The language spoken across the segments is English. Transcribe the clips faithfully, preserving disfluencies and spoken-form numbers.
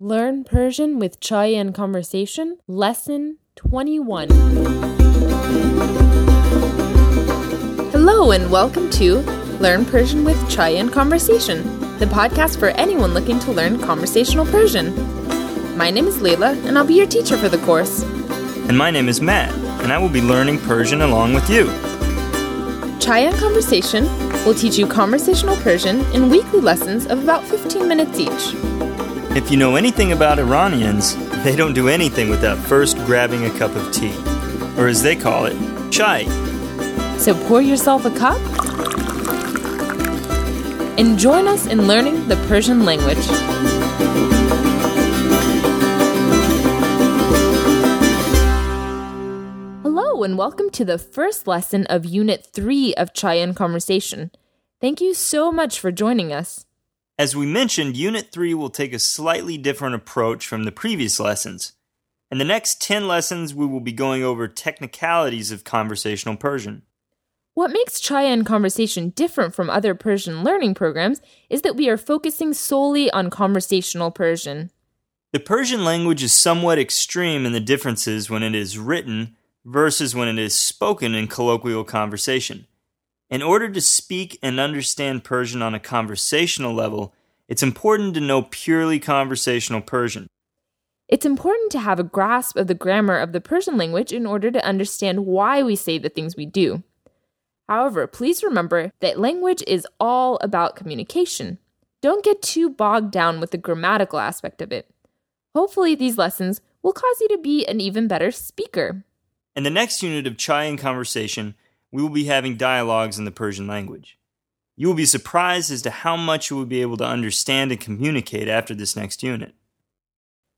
Learn Persian with Chai and Conversation, Lesson twenty-one. Hello and welcome to Learn Persian with Chai and Conversation, the podcast for anyone looking to learn conversational Persian. My name is Leila and I'll be your teacher for the course. And my name is Matt and I will be learning Persian along with you. Chai and Conversation will teach you conversational Persian in weekly lessons of about fifteen minutes each. If you know anything about Iranians, they don't do anything without first grabbing a cup of tea, or as they call it, chai. So pour yourself a cup and join us in learning the Persian language. Hello and welcome to the first lesson of Unit three of Chai and Conversation. Thank you so much for joining us. As we mentioned, Unit three will take a slightly different approach from the previous lessons. In the next ten lessons, we will be going over technicalities of conversational Persian. What makes Chai and Conversation different from other Persian learning programs is that we are focusing solely on conversational Persian. The Persian language is somewhat extreme in the differences when it is written versus when it is spoken in colloquial conversation. In order to speak and understand Persian on a conversational level, it's important to know purely conversational Persian. It's important to have a grasp of the grammar of the Persian language in order to understand why we say the things we do. However, please remember that language is all about communication. Don't get too bogged down with the grammatical aspect of it. Hopefully, these lessons will cause you to be an even better speaker. In the next unit of Chai and Conversation, we will be having dialogues in the Persian language. You will be surprised as to how much you will be able to understand and communicate after this next unit.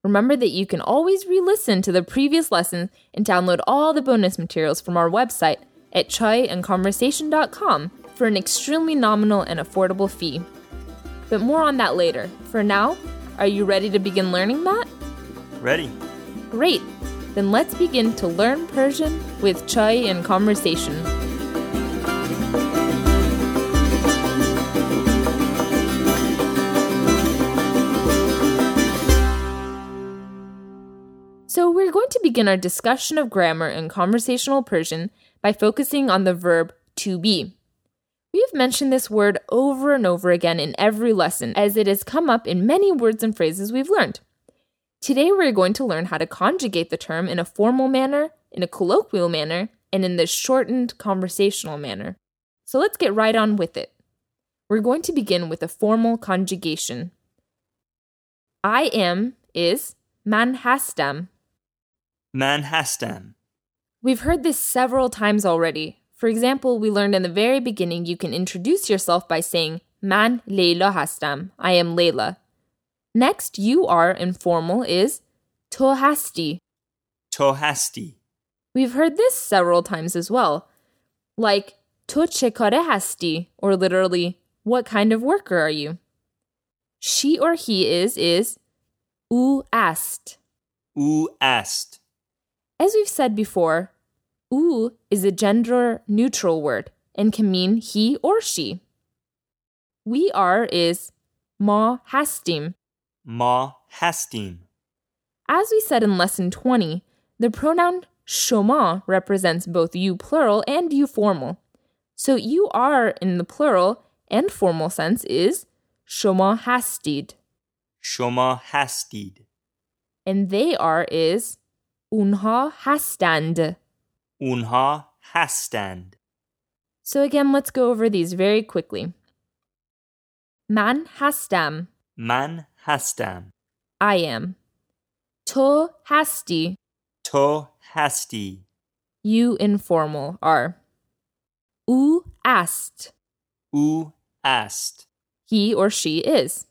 Remember that you can always re-listen to the previous lessons and download all the bonus materials from our website at chai and conversation dot com for an extremely nominal and affordable fee. But more on that later. For now, are you ready to begin learning, Matt? Ready. Great. Then let's begin to learn Persian with Chai and Conversation. So we're going to begin our discussion of grammar in conversational Persian by focusing on the verb to be. We have mentioned this word over and over again in every lesson, as it has come up in many words and phrases we've learned. Today we're going to learn how to conjugate the term in a formal manner, in a colloquial manner, and in the shortened conversational manner. So let's get right on with it. We're going to begin with a formal conjugation. I am is man hastam. Man hastam. We've heard this several times already. For example, we learned in the very beginning you can introduce yourself by saying man Leila hastam. I am Leila. Next, you are informal is to hasti. To hasti. We've heard this several times as well, like to che kare hasti, or literally, what kind of worker are you? She or he is is u ast. U ast. As we've said before, u is a gender-neutral word and can mean he or she. We are is ma hastim. Ma hastim. As we said in Lesson twenty, the pronoun shoma represents both you plural and you formal. So you are in the plural and formal sense is shoma hastid. Shoma hastid. And they are is unha hastand. Unha hastand. So again, let's go over these very quickly. Man hastam. Man hastam. I am. To hasti. To hasti. You informal are. U ast. U ast. He or she is.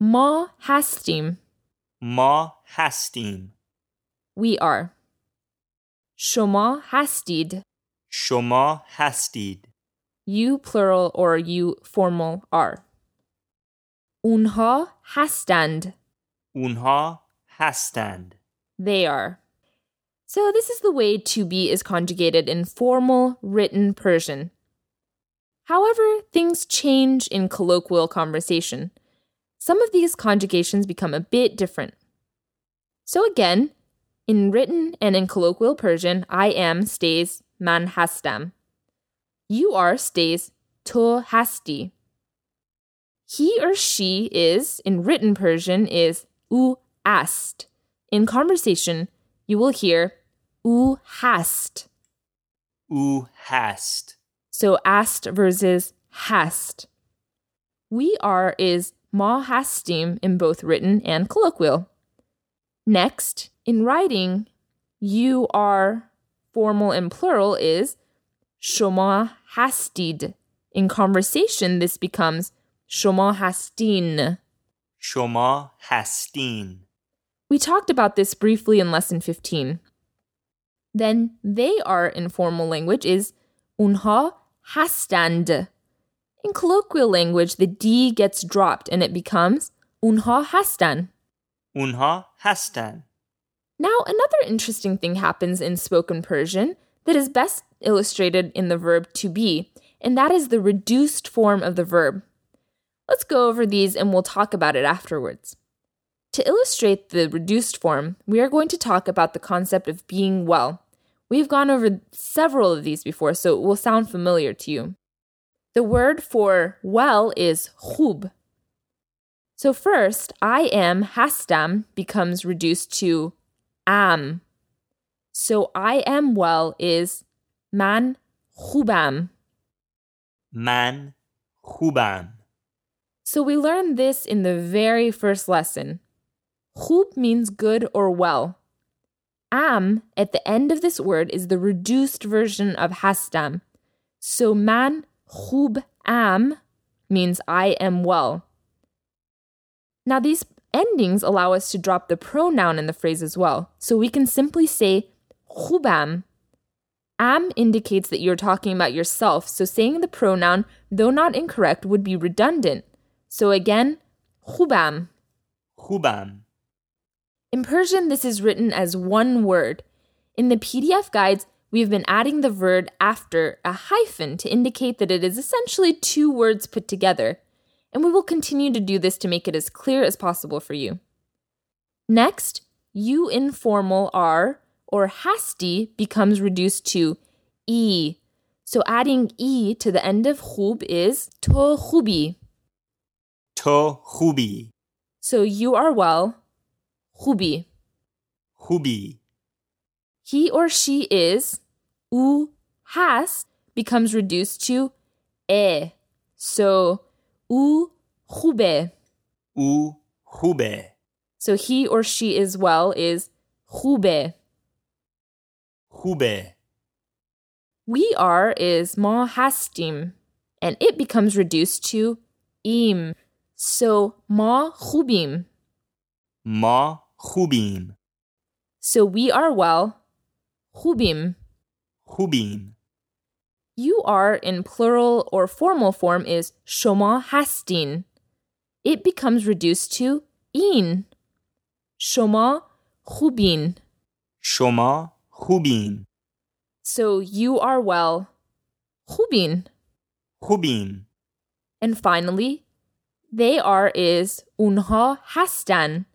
Ma hastim. Ma hastim. We are. Shoma hastid. Shoma hastid. You plural or you formal are. Unha hastand. Unha hastand. They are. So this is the way to be is conjugated in formal, written Persian. However, things change in colloquial conversation. some of these conjugations become a bit different. So again, in written and in colloquial Persian, I am stays man hastam. You are stays to hasti. He or she is, in written Persian, is u ast. In conversation, you will hear u hast. U hast. So ast versus hast. We are is ma hastim in both written and colloquial. Next, in writing, you are formal and plural is shoma hastid. In conversation, this becomes shoma hastin. Shoma hastin. We talked about this briefly in lesson fifteen. Then they are in formal language is unha hastand. In colloquial language, the D gets dropped and it becomes unha hastan. Unha hastan. Now, another interesting thing happens in spoken Persian that is best illustrated in the verb to be, and that is the reduced form of the verb. Let's go over these and we'll talk about it afterwards. To illustrate the reduced form, we are going to talk about the concept of being well. We've gone over several of these before, so it will sound familiar to you. The word for well is khub. So first, I am hastam becomes reduced to am. So I am well is man khubam. Man khubam. So we learned this in the very first lesson. Khub means good or well. Am at the end of this word is the reduced version of hastam. So man khub am means I am well. Now these endings allow us to drop the pronoun in the phrase as well. So we can simply say khubam. Am indicates that you're talking about yourself, so saying the pronoun, though not incorrect, would be redundant. So again, khubam. Khubam. In Persian, this is written as one word. In the P D F guides, we have been adding the word after a hyphen to indicate that it is essentially two words put together, and we will continue to do this to make it as clear as possible for you. Next, you in formal are, or hasti, becomes reduced to e. So adding e to the end of khub is to khubi. To khubi. So you are well, khubi. Khubi. He or she is, u has, becomes reduced to e. So u khube. U khube. So he or she is well is khube. Khube. We are is ma hastim, and it becomes reduced to im. So, ma khubim. Ma khubim. So, we are well. Khubim. Khubim. You are in plural or formal form is shoma hastin. It becomes reduced to in. Shoma khubin. Shoma khubin. So, you are well. Khubin. Khubin. And finally, they are is unha hastan.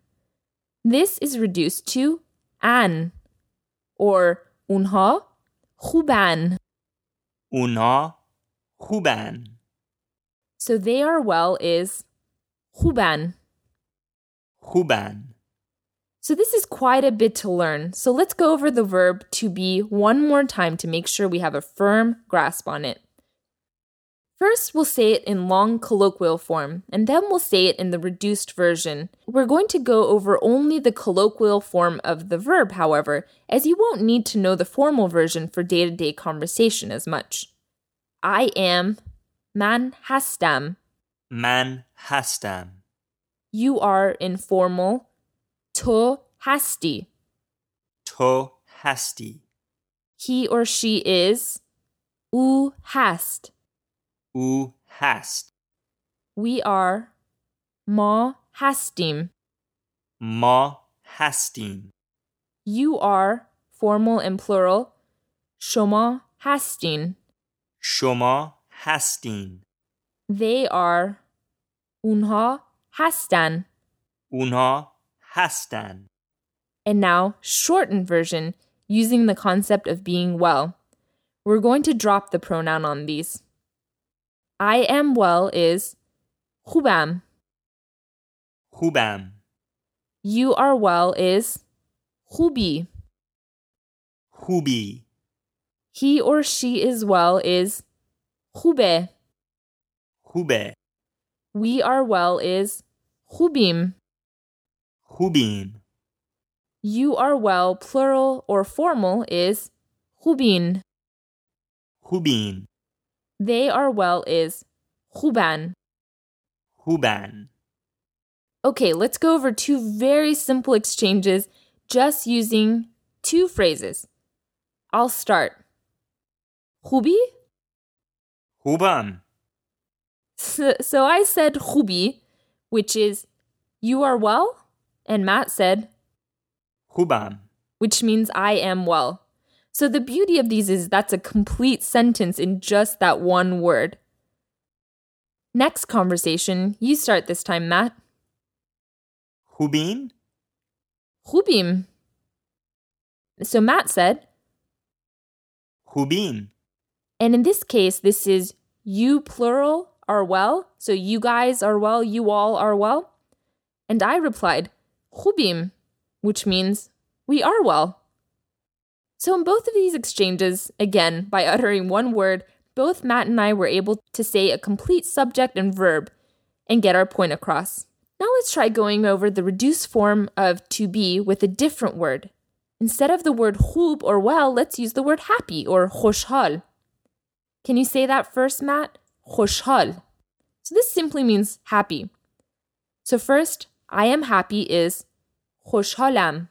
This is reduced to an, or unha khuban. Unha khuban. So they are well is khuban. Khuban. So this is quite a bit to learn. So let's go over the verb to be one more time to make sure we have a firm grasp on it. First, we'll say it in long colloquial form, and then we'll say it in the reduced version. We're going to go over only the colloquial form of the verb, however, as you won't need to know the formal version for day-to-day conversation as much. I am, man hastam. Man hastam. You are in formal, to hasti. To hasti. He or she is, u hast. U hast. We are ma hastim. Ma hastim. You are formal and plural shoma hastin. Shoma hastin. They are unha هستن. اونها هستن. And now, shortened version, using the concept of being well. We're going to drop the pronoun on these. I am well is خوبم. خوبم. You are well is خوبی. خوبی. He or she is well is خوبه. خوبه. We are well is خوبیم. خوبیم. You are well plural or formal is خوبین. خوبین. They are well is خوبن. خوبن. Okay, let's go over two very simple exchanges just using two phrases. I'll start. خوبی؟ خوبم. So, so I said خوبی, which is you are well, and Matt said خوبم, which means I am well. So the beauty of these is that's a complete sentence in just that one word. Next conversation, you start this time, Matt. خوبین؟ خوبیم. So Matt said خوبین. And in this case, this is you plural are well. So you guys are well, you all are well. And I replied خوبیم, which means we are well. So in both of these exchanges, again, by uttering one word, both Matt and I were able to say a complete subject and verb and get our point across. Now let's try going over the reduced form of to be with a different word. Instead of the word خوب or well, let's use the word happy or خوشحال. Can you say that first, Matt? خوشحال. So this simply means happy. So first, I am happy is خوشحالم.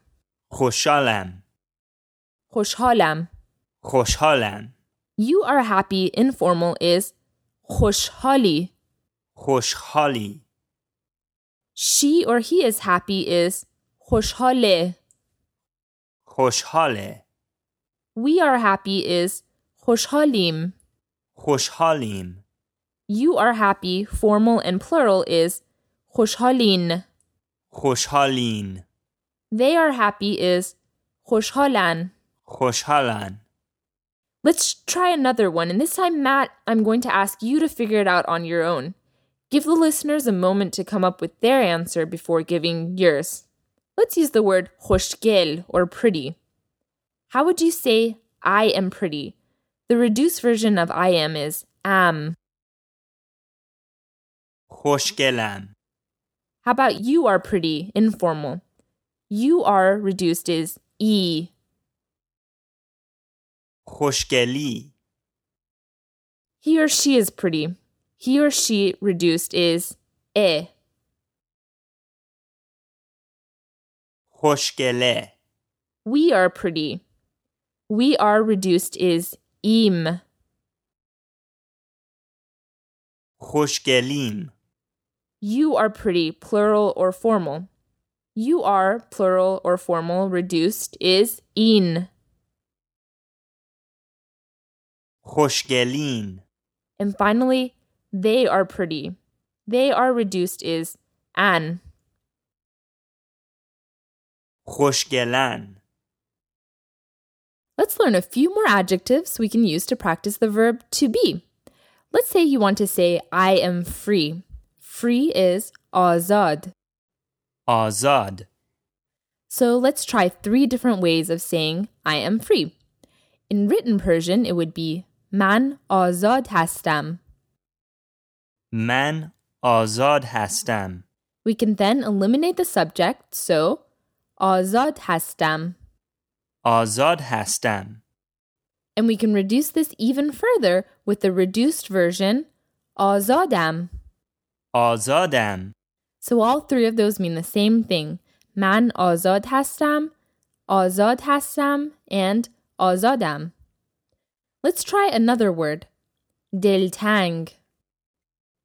خوشحالم. خوشحالم. خوشحالم. You are happy informal is خوشحالی. خوشحالی. She or he is happy is خوشحاله. خوشحاله. We are happy is خوشحالیم. خوشحالیم. You are happy formal and plural is خوشحالین. خوشحالین. They are happy is خوشحالن. خوشحالن. Let's try another one, and this time, Matt, I'm going to ask you to figure it out on your own. Give the listeners a moment to come up with their answer before giving yours. Let's use the word خوشگل or pretty. How would you say I am pretty? The reduced version of I am is am. خوشگلم. How about you are pretty, informal? You are reduced is e. خوشگلی. He or she is pretty. He or she reduced is e. خوشگله. We are pretty. We are reduced is im. خوشگلیم. You are pretty, plural or formal. You are, plural or formal, reduced is in. خوشگلین. And finally, they are pretty. They are reduced is an. خوشگلن. Let's learn a few more adjectives we can use to practice the verb to be. Let's say you want to say, I am free. Free is azad. Azad. So let's try three different ways of saying, I am free. In written Persian, it would be من آزاد هستم. من آزاد هستم. We can then eliminate the subject, so آزاد هستم. آزاد هستم. And we can reduce this even further with the reduced version آزادم. آزادم. So all three of those mean the same thing. من آزاد هستم, آزاد هستم, and آزادم. Let's try another word. دلتنگ.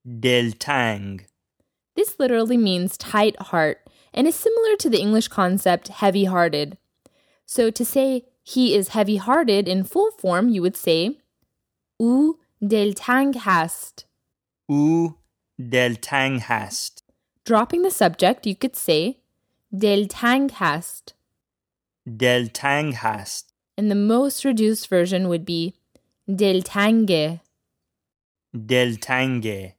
دلتنگ. This literally means tight heart and is similar to the English concept heavy-hearted. So to say he is heavy-hearted in full form, you would say او دلتنگ هست. او دلتنگ هست. Dropping the subject, you could say Diltang hast. Diltang hast. And the most reduced version would be Diltange. Diltange.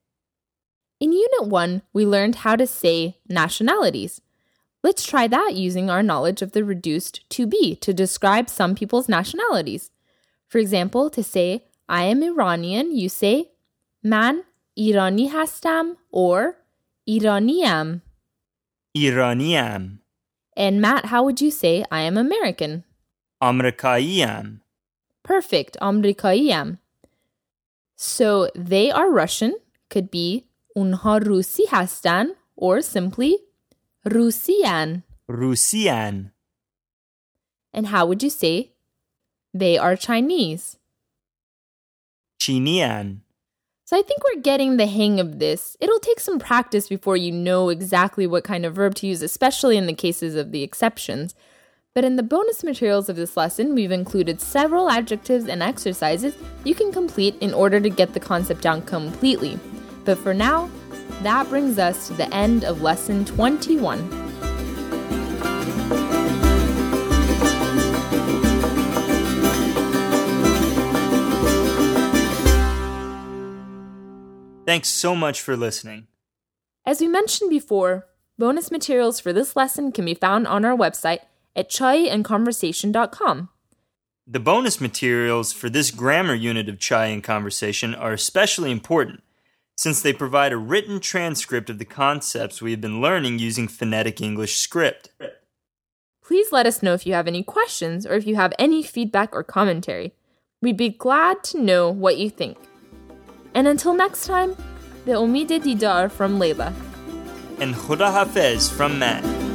In Unit one, we learned how to say nationalities. Let's try that using our knowledge of the reduced to be to describe some people's nationalities. For example, to say, I am Iranian, you say, Man Irani hastam, or Iraniam. Iraniam. And Matt, how would you say, I am American? Amrikaiam. Perfect, Amrikaiam. So, they are Russian, could be Unha Rusi hastan, or simply Rusian. Rusian. And how would you say, they are Chinese? Chinian. So I think we're getting the hang of this. It'll take some practice before you know exactly what kind of verb to use, especially in the cases of the exceptions. But in the bonus materials of this lesson, we've included several adjectives and exercises you can complete in order to get the concept down completely. But for now, that brings us to the end of lesson twenty-one. Thanks so much for listening. As we mentioned before, bonus materials for this lesson can be found on our website at chai and conversation dot com. The bonus materials for this grammar unit of Chai and Conversation are especially important since they provide a written transcript of the concepts we have been learning using phonetic English script. Please let us know if you have any questions or if you have any feedback or commentary. We'd be glad to know what you think. And until next time, be umid-e didar from Layla. And Khuda Hafiz from Matt.